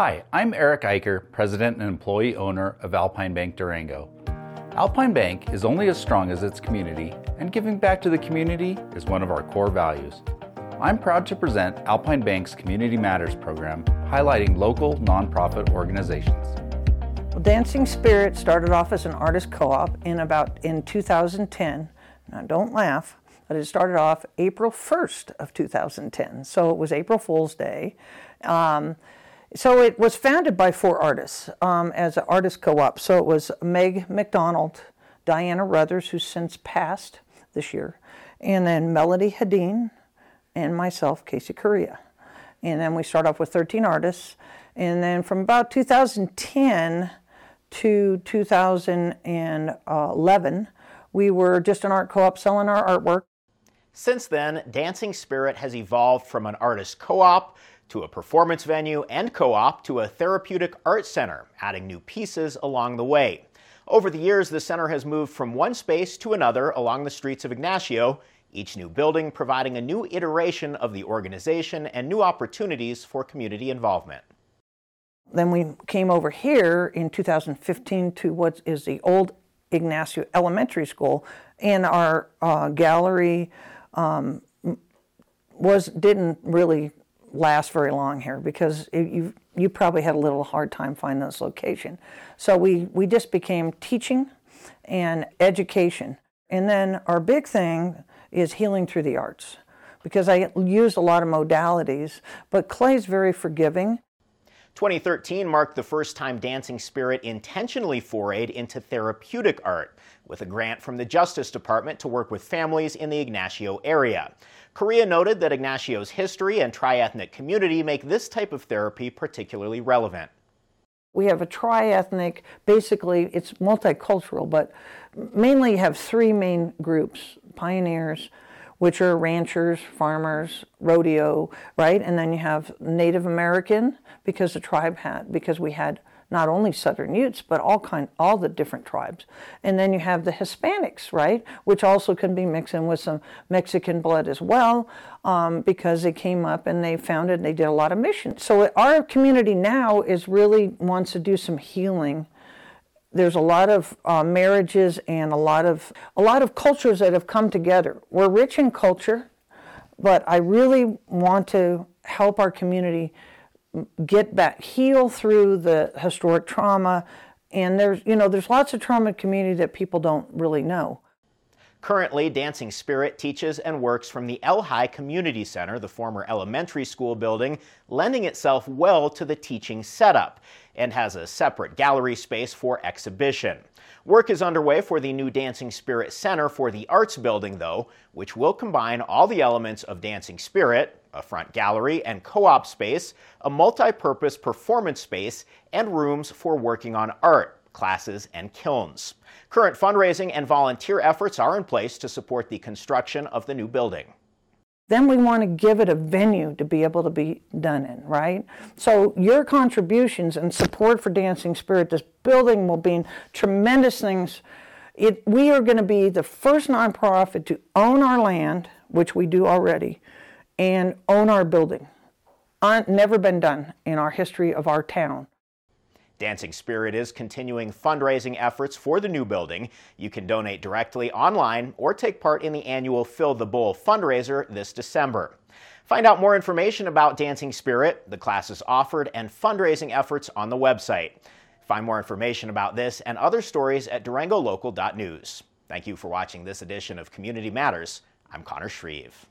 Hi, I'm Eric Eicher, president and employee owner of Alpine Bank Durango. Alpine Bank is only as strong as its community, and giving back to the community is one of our core values. I'm proud to present Alpine Bank's Community Matters program, highlighting local nonprofit organizations. Well, Dancing Spirit started off as an artist co-op in 2010. Now, don't laugh, but it started off April 1st of 2010, so it was April Fool's Day. So it was founded by four artists as an artist co-op. So it was Meg McDonald, Diana Ruthers, who's since passed this year, and then Melody Hedin, and myself, Casey Correa. And then we start off with 13 artists. And then from about 2010 to 2011, we were just an art co-op selling our artwork. Since then, Dancing Spirit has evolved from an artist co-op to a performance venue and co-op to a therapeutic arts center, adding new pieces along the way. Over the years, the center has moved from one space to another along the streets of Ignacio, each new building providing a new iteration of the organization and new opportunities for community involvement. Then we came over here in 2015 to what is the old Ignacio Elementary School, and our gallery didn't really last very long here because you probably had a little hard time finding this location. So we just became teaching and education. And then our big thing is healing through the arts, because I used a lot of modalities, but clay's very forgiving. 2013 marked the first time Dancing Spirit intentionally forayed into therapeutic art, with a grant from the Justice Department to work with families in the Ignacio area. Correa noted that Ignacio's history and tri-ethnic community make this type of therapy particularly relevant. We have a tri-ethnic, basically it's multicultural, but mainly you have three main groups: pioneers, which are ranchers, farmers, rodeo, right? And then you have Native American, because the tribe had, because we had not only Southern Utes, but all the different tribes. And then you have the Hispanics, right? Which also can be mixed in with some Mexican blood as well, because they came up and they founded and they did a lot of missions. So our community now is really wants to do some healing. There's a lot of marriages and a lot of cultures that have come together. We're rich in culture, but I really want to help our community get back, heal through the historic trauma. And there's lots of trauma in the community that people don't really know. Currently, Dancing Spirit teaches and works from the El High Community Center, the former elementary school building, lending itself well to the teaching setup, and has a separate gallery space for exhibition. Work is underway for the new Dancing Spirit Center for the Arts building, though, which will combine all the elements of Dancing Spirit, a front gallery and co-op space, a multi-purpose performance space, and rooms for working on art, classes, and kilns. Current fundraising and volunteer efforts are in place to support the construction of the new building. Then we want to give it a venue to be able to be done in, right? So your contributions and support for Dancing Spirit, this building will be tremendous things. We are going to be the first nonprofit to own our land, which we do already, and own our building. Never been done in our history of our town. Dancing Spirit is continuing fundraising efforts for the new building. You can donate directly online or take part in the annual Fill the Bowl fundraiser this December. Find out more information about Dancing Spirit, the classes offered, and fundraising efforts on the website. Find more information about this and other stories at durangolocal.news. Thank you for watching this edition of Community Matters. I'm Connor Shreve.